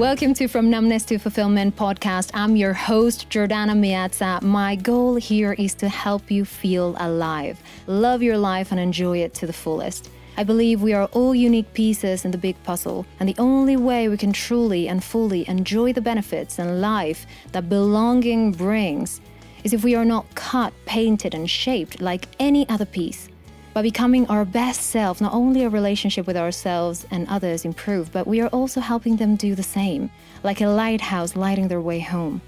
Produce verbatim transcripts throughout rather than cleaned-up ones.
Welcome to From Numbness to Fulfillment podcast. I'm your host, Jordana Miazza. My goal here is to help you feel alive, love your life, and enjoy it to the fullest. I believe we are all unique pieces in the big puzzle, and the only way we can truly and fully enjoy the benefits and life that belonging brings is if we are not cut, painted, and shaped like any other piece. By becoming our best self, not only our relationship with ourselves and others improve, but we are also helping them do the same, like a lighthouse lighting their way home.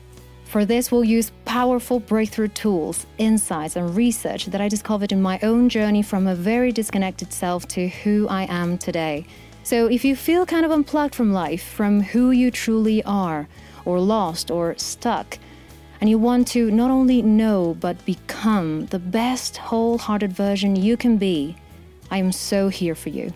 For this, we'll use powerful breakthrough tools, insights, and research that I discovered in my own journey from a very disconnected self to who I am today. So if you feel kind of unplugged from life, from who you truly are, or lost, or stuck, and you want to not only know, but become the best wholehearted version you can be, I am so here for you.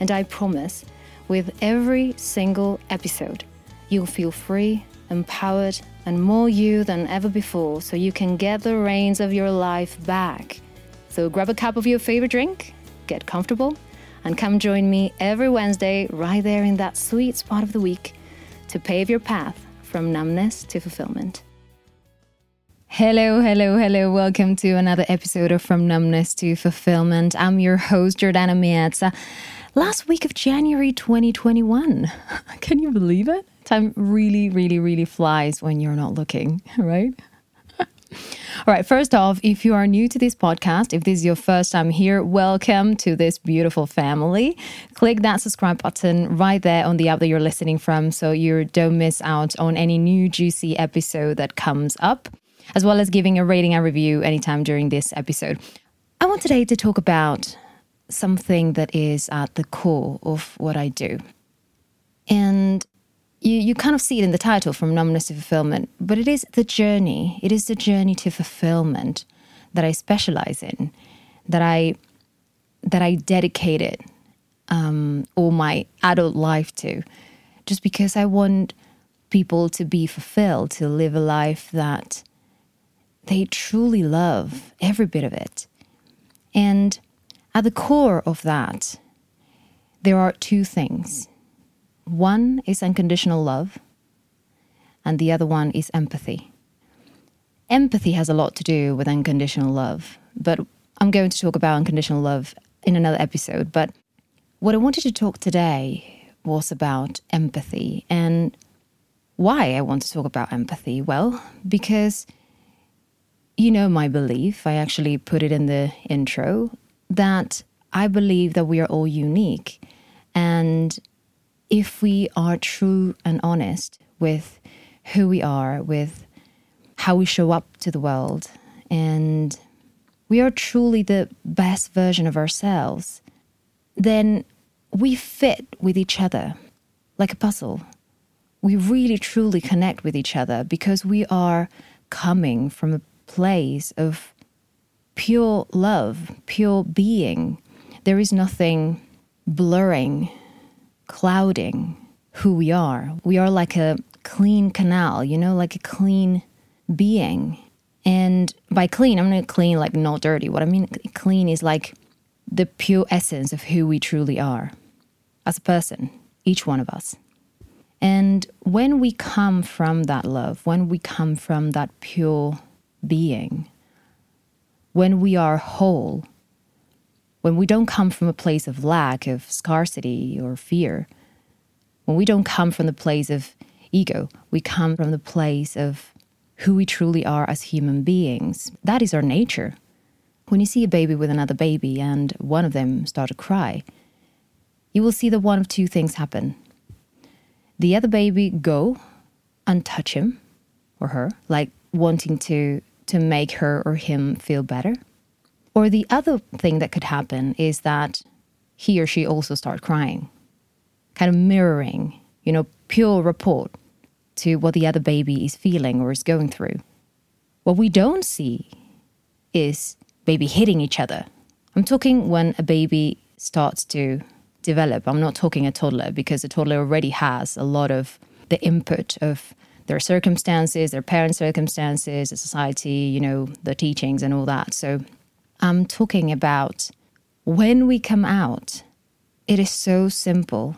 And I promise, with every single episode, you'll feel free, empowered, and more you than ever before, so you can get the reins of your life back. So grab a cup of your favorite drink, get comfortable, and come join me every Wednesday right there in that sweet spot of the week to pave your path from numbness to fulfillment. Hello, hello, hello. Welcome to another episode of From Numbness to Fulfillment. I'm your host, Jordana Miazza. Last week of January twenty twenty-one. Can you believe it? Time really, really, really flies when you're not looking, right? All right, first off, if you are new to this podcast, if this is your first time here, welcome to this beautiful family. Click that subscribe button right there on the app that you're listening from so you don't miss out on any new juicy episode that comes up, as well as giving a rating and review anytime during this episode. I want today to talk about something that is at the core of what I do. And you, you kind of see it in the title, From Numbness to Fulfillment, but it is the journey. It is the journey to fulfillment that I specialize in, that I that I dedicated um, all my adult life to, just because I want people to be fulfilled, to live a life that they truly love, every bit of it. And at the core of that, there are two things. One is unconditional love, and the other one is empathy. Empathy has a lot to do with unconditional love, but I'm going to talk about unconditional love in another episode. But what I wanted to talk today was about empathy. And why I want to talk about empathy? Well, because you know my belief, I actually put it in the intro, that I believe that we are all unique. And if we are true and honest with who we are, with how we show up to the world, and we are truly the best version of ourselves, then we fit with each other like a puzzle. We really truly connect with each other because we are coming from a place of pure love, pure being. There is nothing blurring, clouding who we are. We are like a clean canal, you know, like a clean being. And by clean, I'm not clean like not dirty. What I mean clean is like the pure essence of who we truly are as a person, each one of us. And when we come from that love, when we come from that pure being, when we are whole, when we don't come from a place of lack, of scarcity or fear, when we don't come from the place of ego, we come from the place of who we truly are as human beings. That is our nature. When you see a baby with another baby and one of them start to cry, you will see that one of two things happen. The other baby go and touch him or her, like wanting to to make her or him feel better. Or the other thing that could happen is that he or she also start crying, kind of mirroring, you know, pure rapport to what the other baby is feeling or is going through. What we don't see is baby hitting each other. I'm talking when a baby starts to develop. I'm not talking a toddler, because a toddler already has a lot of the input of their circumstances, their parents' circumstances, the society, you know, the teachings and all that. So I'm talking about when we come out, it is so simple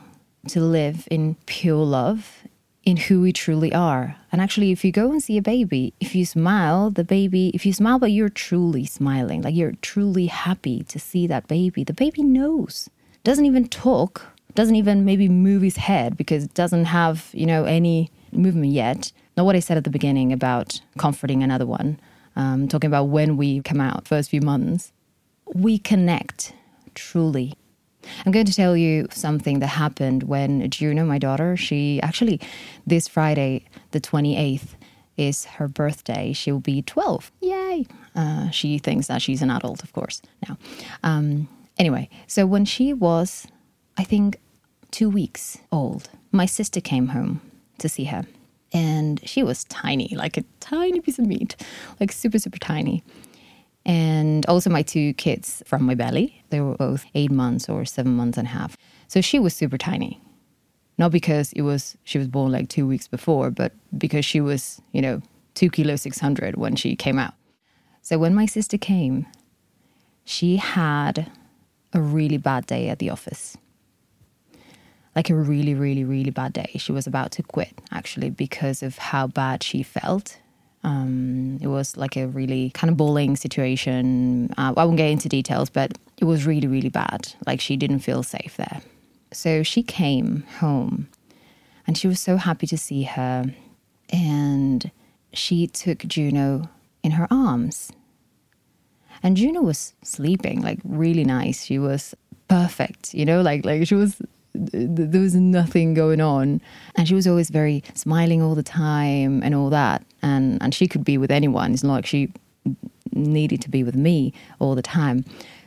to live in pure love, in who we truly are. And actually, if you go and see a baby, if you smile, the baby, if you smile, but you're truly smiling, like you're truly happy to see that baby, the baby knows, doesn't even talk, doesn't even maybe move his head because it doesn't have, you know, any movement yet. Not what I said at the beginning about comforting another one, um, talking about when we come out, first few months, we connect truly. I'm going to tell you something that happened when Juno, my daughter, she actually, this Friday, the twenty-eighth, is her birthday. She'll be twelve. Yay! Uh, she thinks that she's an adult, of course, now. Um, anyway, so when she was, I think, two weeks old, my sister came home to see her. And she was tiny, like a tiny piece of meat, like super, super tiny. And also my two kids from my belly, they were both eight months or seven months and a half. So she was super tiny. Not because it was she was born like two weeks before, but because she was, you know, two kilo six hundred when she came out. So when my sister came, she had a really bad day at the office. Like a really, really, really bad day. She was about to quit, actually, because of how bad she felt. Um, it was like a really kind of bullying situation. Uh, I won't get into details, but it was really, really bad. Like she didn't feel safe there. So she came home and she was so happy to see her. And she took Juno in her arms. And Juno was sleeping, like really nice. She was perfect, you know, like like she was... there was nothing going on. And she was always very smiling all the time and all that. And and she could be with anyone. It's not like she needed to be with me all the time.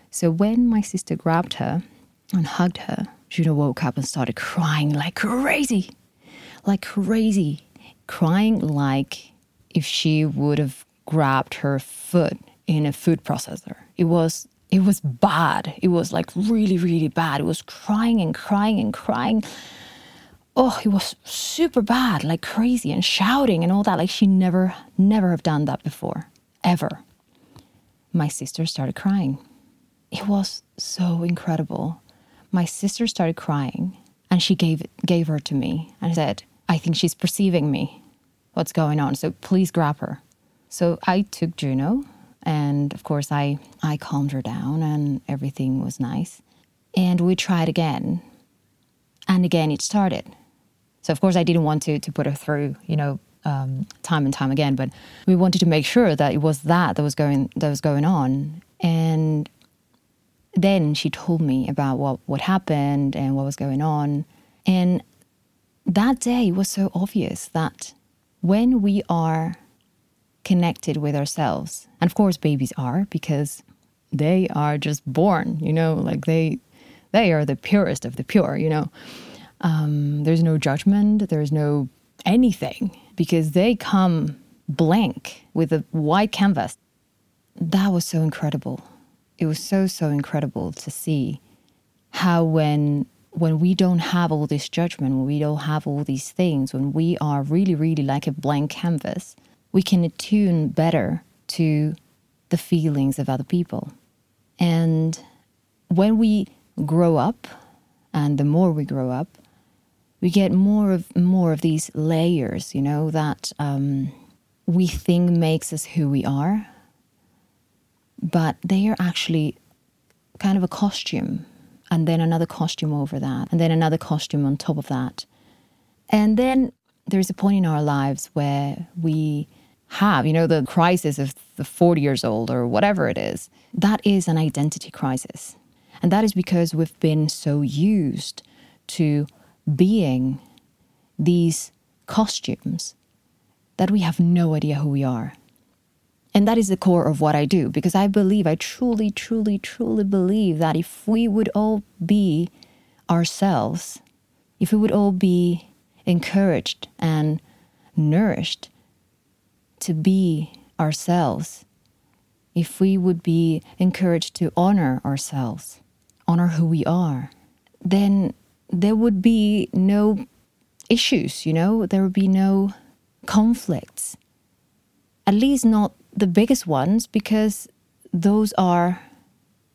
So when my sister grabbed her and hugged her, Juno woke up and started crying like crazy, like crazy, crying like if she would have grabbed her foot in a food processor. It was It was bad. It was like really, really bad. It was crying and crying and crying. Oh, it was super bad, like crazy and shouting and all that. Like she never, never have done that before, ever. My sister started crying. It was so incredible. My sister started crying and she gave gave her to me and said, I think she's perceiving me. What's going on? So please grab her. So I took Juno. And of course, I, I calmed her down and everything was nice. And we tried again. And again, it started. So of course, I didn't want to, to put her through, you know, um, time and time again. But we wanted to make sure that it was that that was going that was going on. And then she told me about what, what happened and what was going on. And that day was so obvious that when we are connected with ourselves. And of course, babies are, because they are just born, you know, like they they are the purest of the pure, you know. Um, there's no judgment, there's no anything, because they come blank with a white canvas. That was so incredible. It was so, so incredible to see how when when we don't have all this judgment, when we don't have all these things, when we are really, really like a blank canvas, we can attune better to the feelings of other people. And when we grow up, and the more we grow up, we get more of more of these layers, you know, that um, we think makes us who we are, but they are actually kind of a costume, and then another costume over that, and then another costume on top of that. And then there's a point in our lives where we have, you know, the crisis of the forty years old or whatever it is. That is an identity crisis. And that is because we've been so used to being these costumes that we have no idea who we are. And that is the core of what I do, because I believe, I truly, truly, truly believe that if we would all be ourselves, if we would all be encouraged and nourished to be ourselves, if we would be encouraged to honor ourselves, honor who we are, then there would be no issues, you know, there would be no conflicts, at least not the biggest ones, because those are,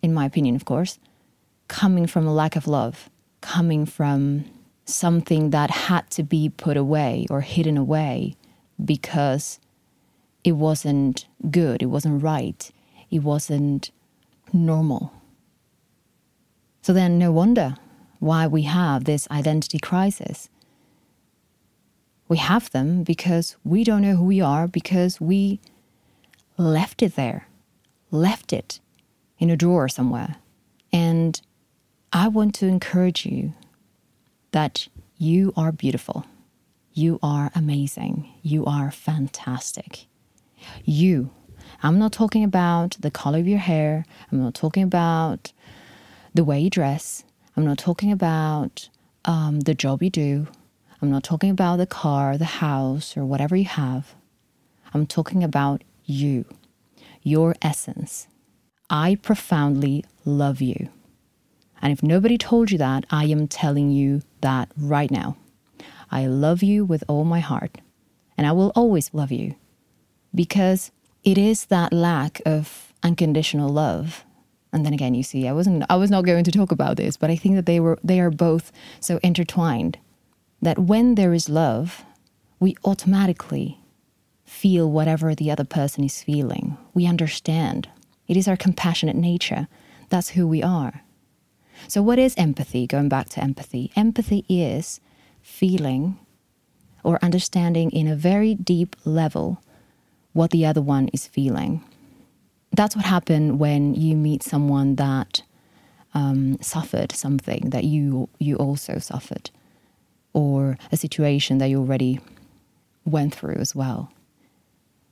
in my opinion, of course, coming from a lack of love, coming from something that had to be put away or hidden away because it wasn't good, it wasn't right, it wasn't normal. So then no wonder why we have this identity crisis. We have them because we don't know who we are, because we left it there, left it in a drawer somewhere. And I want to encourage you that you are beautiful. You are amazing. You are fantastic. You. I'm not talking about the color of your hair. I'm not talking about the way you dress. I'm not talking about um, the job you do. I'm not talking about the car, the house, or whatever you have. I'm talking about you, your essence. I profoundly love you. And if nobody told you that, I am telling you that right now. I love you with all my heart. And I will always love you. Because it is that lack of unconditional love. And then again, you see, I wasn't I was not going to talk about this, but I think that they were they are both so intertwined that when there is love, we automatically feel whatever the other person is feeling. We understand. It is our compassionate nature. That's who we are. So what is empathy? Going back to empathy. Empathy is feeling or understanding in a very deep level what the other one is feeling. That's what happened when you meet someone that um, suffered something that you you also suffered, or a situation that you already went through as well.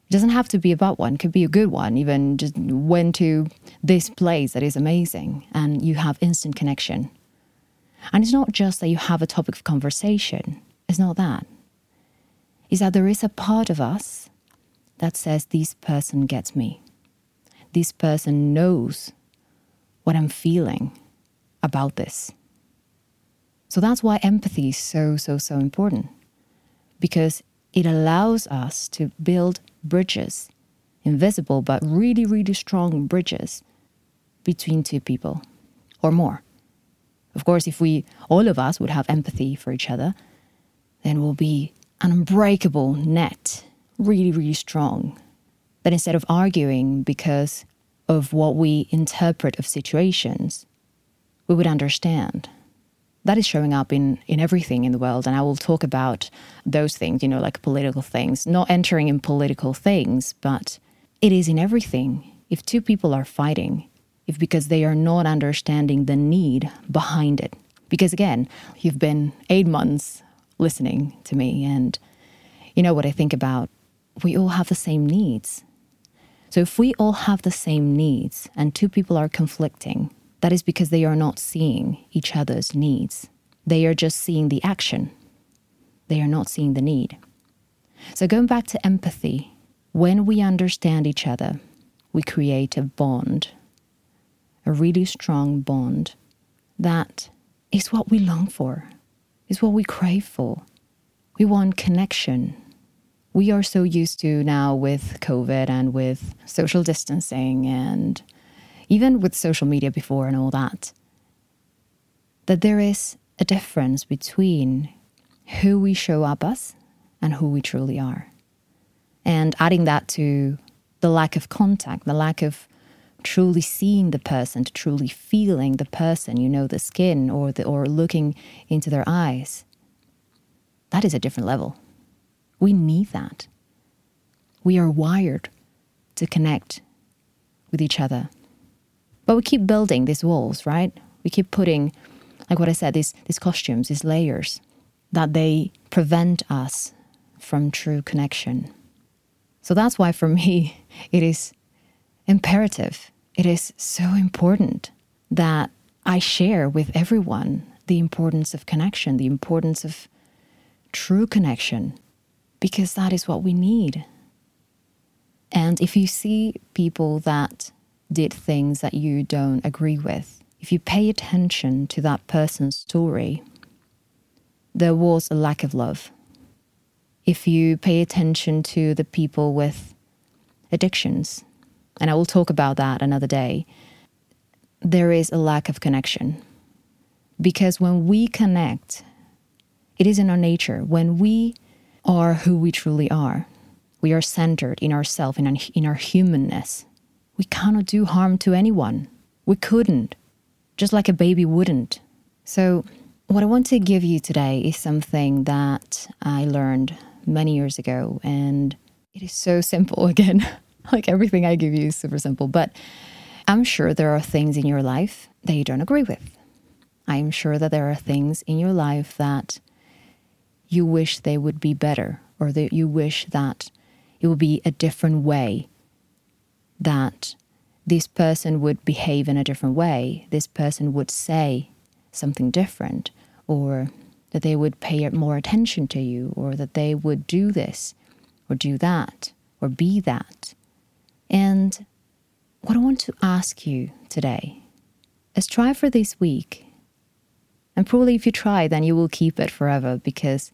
It doesn't have to be a bad one. It could be a good one. Even just went to this place that is amazing and you have instant connection. And it's not just that you have a topic of conversation. It's not that. It's that there is a part of us that says, this person gets me. This person knows what I'm feeling about this. So that's why empathy is so, so, so important. Because it allows us to build bridges, invisible but really, really strong bridges between two people or more. Of course, if we, all of us would have empathy for each other, then we'll be an unbreakable net, really, really strong. But instead of arguing because of what we interpret of situations, we would understand. That is showing up in, in everything in the world. And I will talk about those things, you know, like political things, not entering in political things, but it is in everything. If two people are fighting, if because they are not understanding the need behind it. Because again, you've been eight months listening to me and you know what I think about. We all have the same needs. So if we all have the same needs and two people are conflicting, that is because they are not seeing each other's needs. They are just seeing the action. They are not seeing the need. So going back to empathy, when we understand each other, we create a bond, a really strong bond. That is what we long for, is what we crave for. We want connection. We are so used to now with COVID and with social distancing and even with social media before and all that, that there is a difference between who we show up as and who we truly are. And adding that to the lack of contact, the lack of truly seeing the person, to truly feeling the person, you know, the skin or the, or looking into their eyes, that is a different level. We need that. We are wired to connect with each other. But we keep building these walls, right? We keep putting, like what I said, these, these costumes, these layers, that they prevent us from true connection. So that's why for me, it is imperative. It is so important that I share with everyone the importance of connection, the importance of true connection, because that is what we need. And if you see people that did things that you don't agree with, if you pay attention to that person's story, there was a lack of love. If you pay attention to the people with addictions, and I will talk about that another day, there is a lack of connection. Because when we connect It is in our nature. When we are who we truly are, we are centered in ourselves, in, in our humanness. We cannot do harm to anyone. We couldn't, just like a baby wouldn't. So what I want to give you today is something that I learned many years ago, and it is so simple again. Like everything I give you is super simple, but I'm sure there are things in your life that you don't agree with. I'm sure that there are things in your life that you wish they would be better, or that you wish that it would be a different way, that this person would behave in a different way, this person would say something different, or that they would pay more attention to you, or that they would do this or do that or be that. And what I want to ask you today is try for this week. And probably if you try, then you will keep it forever, because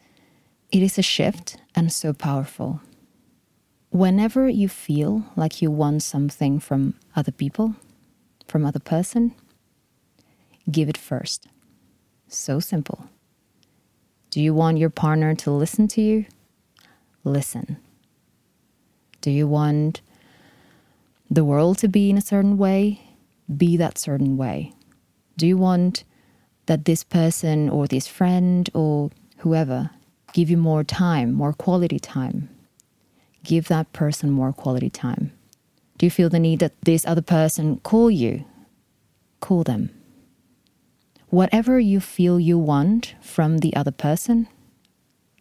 it is a shift and so powerful. Whenever you feel like you want something from other people, from other person, give it first. So simple. Do you want your partner to listen to you? Listen. Do you want the world to be in a certain way? Be that certain way. Do you want that this person or this friend or whoever give you more time, more quality time? Give that person more quality time. Do you feel the need that this other person call you? Call them. Whatever you feel you want from the other person,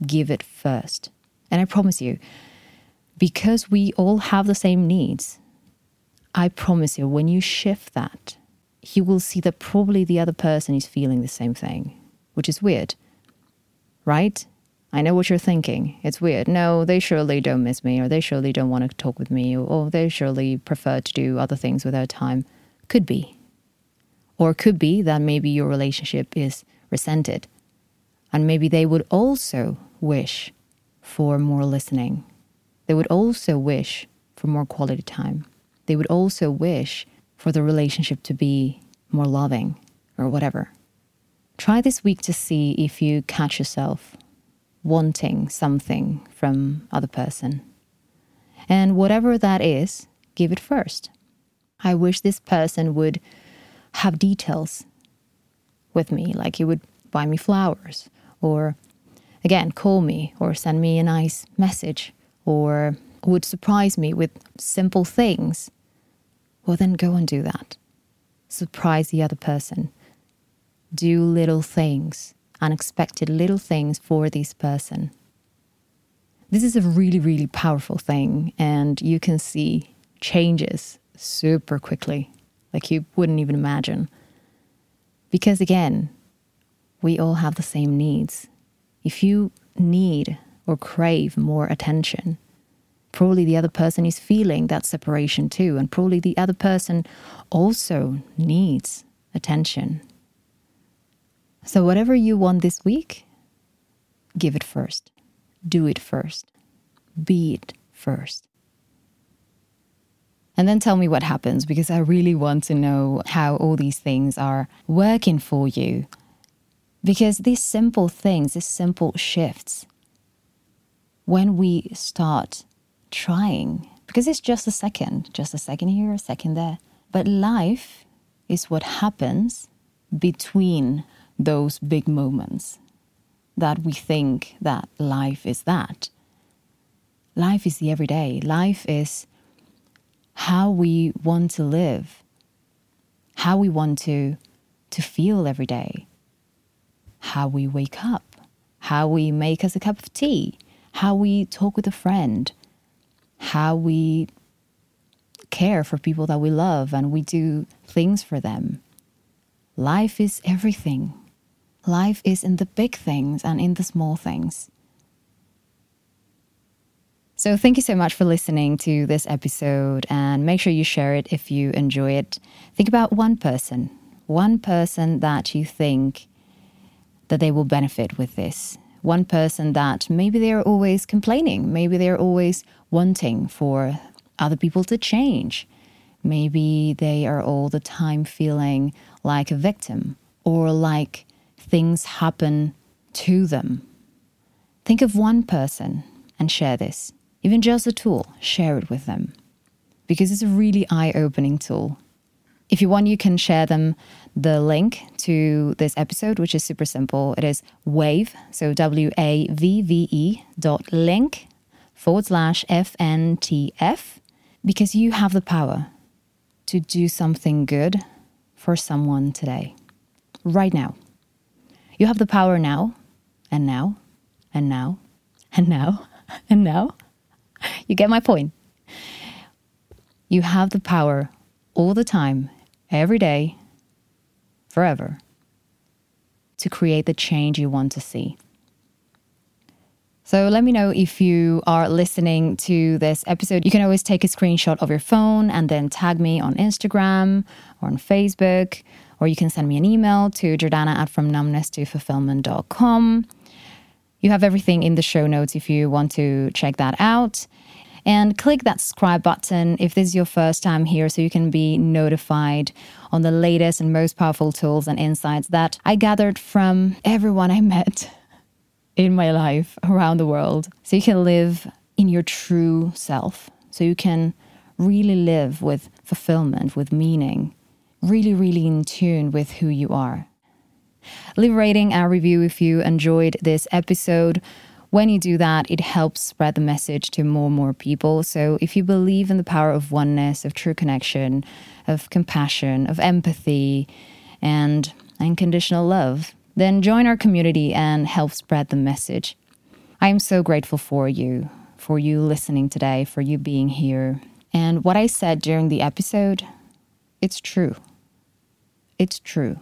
give it first. And I promise you, because we all have the same needs, I promise you, when you shift that, you will see that probably the other person is feeling the same thing, which is weird, right? I know what you're thinking. It's weird. No, they surely don't miss me, or they surely don't want to talk with me, or they surely prefer to do other things with their time. Could be. Or could be that maybe your relationship is resented, and maybe they would also wish for more listening. They would also wish for more quality time. They would also wish for the relationship to be more loving, or whatever. Try this week to see if you catch yourself wanting something from other person. And whatever that is, give it first. I wish this person would have details with me, like he would buy me flowers, or again, call me, or send me a nice message, or would surprise me with simple things. Well, then go and do that. Surprise the other person. Do little things, unexpected little things for this person. This is a really, really powerful thing, and you can see changes super quickly, like you wouldn't even imagine. Because again, we all have the same needs. If you need or crave more attention, probably the other person is feeling that separation too, and probably the other person also needs attention. So whatever you want this week, give it first. Do it first. Be it first. And then tell me what happens, because I really want to know how all these things are working for you. Because these simple things, these simple shifts, when we start trying, because it's just a second, just a second here, a second there. But life is what happens between those big moments that we think that life is that. Life is the everyday. Life is how we want to live, how we want to, to feel every day, how we wake up, how we make us a cup of tea, how we talk with a friend, how we care for people that we love and we do things for them. Life is everything. Life is in the big things and in the small things. So thank you so much for listening to this episode, and make sure you share it if you enjoy it. Think about one person, one person that you think that they will benefit with this. One person that maybe they're always complaining, maybe they're always wanting for other people to change. Maybe they are all the time feeling like a victim, or like things happen to them, Think of one person and share this. Even just the tool, share it with them, because it's a really eye-opening tool. If you want, you can share them the link to this episode, which is super simple. It is wave, so W A V V E dot link forward slash F N T F, because you have the power to do something good for someone today, right now. You have the power now, and now, and now, and now, and now. You get my point. You have the power all the time, every day, forever, to create the change you want to see. So let me know if you are listening to this episode. You can always take a screenshot of your phone and then tag me on Instagram or on Facebook, or you can send me an email to Jordana at from numbness to fulfillment dot com. You have everything in the show notes if you want to check that out. And click that subscribe button if this is your first time here, so you can be notified on the latest and most powerful tools and insights that I gathered from everyone I met in my life around the world. So you can live in your true self. So you can really live with fulfillment, with meaning, really, really in tune with who you are. Leave a rating and review if you enjoyed this episode. When you do that, it helps spread the message to more and more people. So if you believe in the power of oneness, of true connection, of compassion, of empathy, and unconditional love, then join our community and help spread the message. I am so grateful for you, for you listening today, for you being here. And what I said during the episode, it's true. It's true.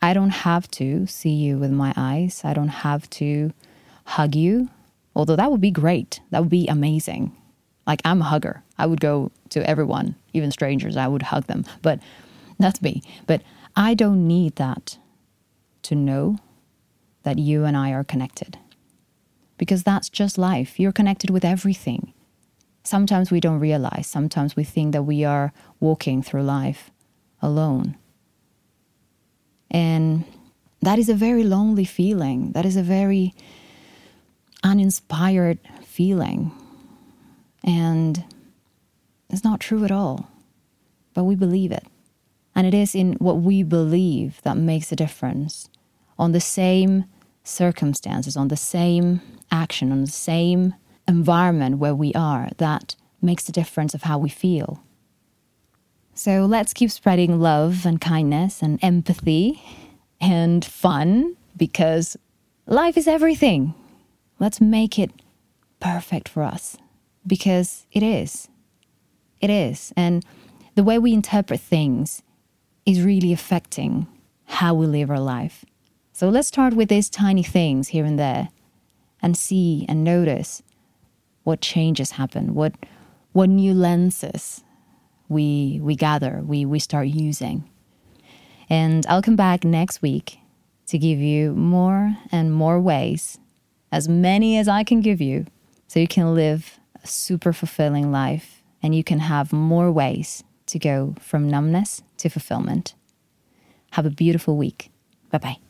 I don't have to see you with my eyes. I don't have to hug you, although that would be great. That would be amazing. Like, I'm a hugger. I would go to everyone, even strangers. I would hug them, but that's me. But I don't need that to know that you and I are connected, because that's just life. You're connected with everything. Sometimes we don't realize. Sometimes we think that we are walking through life alone. And that is a very lonely feeling. That is a very uninspired feeling, and it's not true at all, but we believe it. And it is in what we believe that makes a difference on the same circumstances, on the same action, on the same environment where we are, that makes the difference of how we feel. So let's keep spreading love and kindness and empathy and fun, because life is everything. Let's make it perfect for us, because it is. It is. And the way we interpret things is really affecting how we live our life. So let's start with these tiny things here and there and see and notice what changes happen, what what new lenses we we gather, we, we start using. And I'll come back next week to give you more and more ways, as many as I can give you, so you can live a super fulfilling life and you can have more ways to go from numbness to fulfillment. Have a beautiful week. Bye-bye.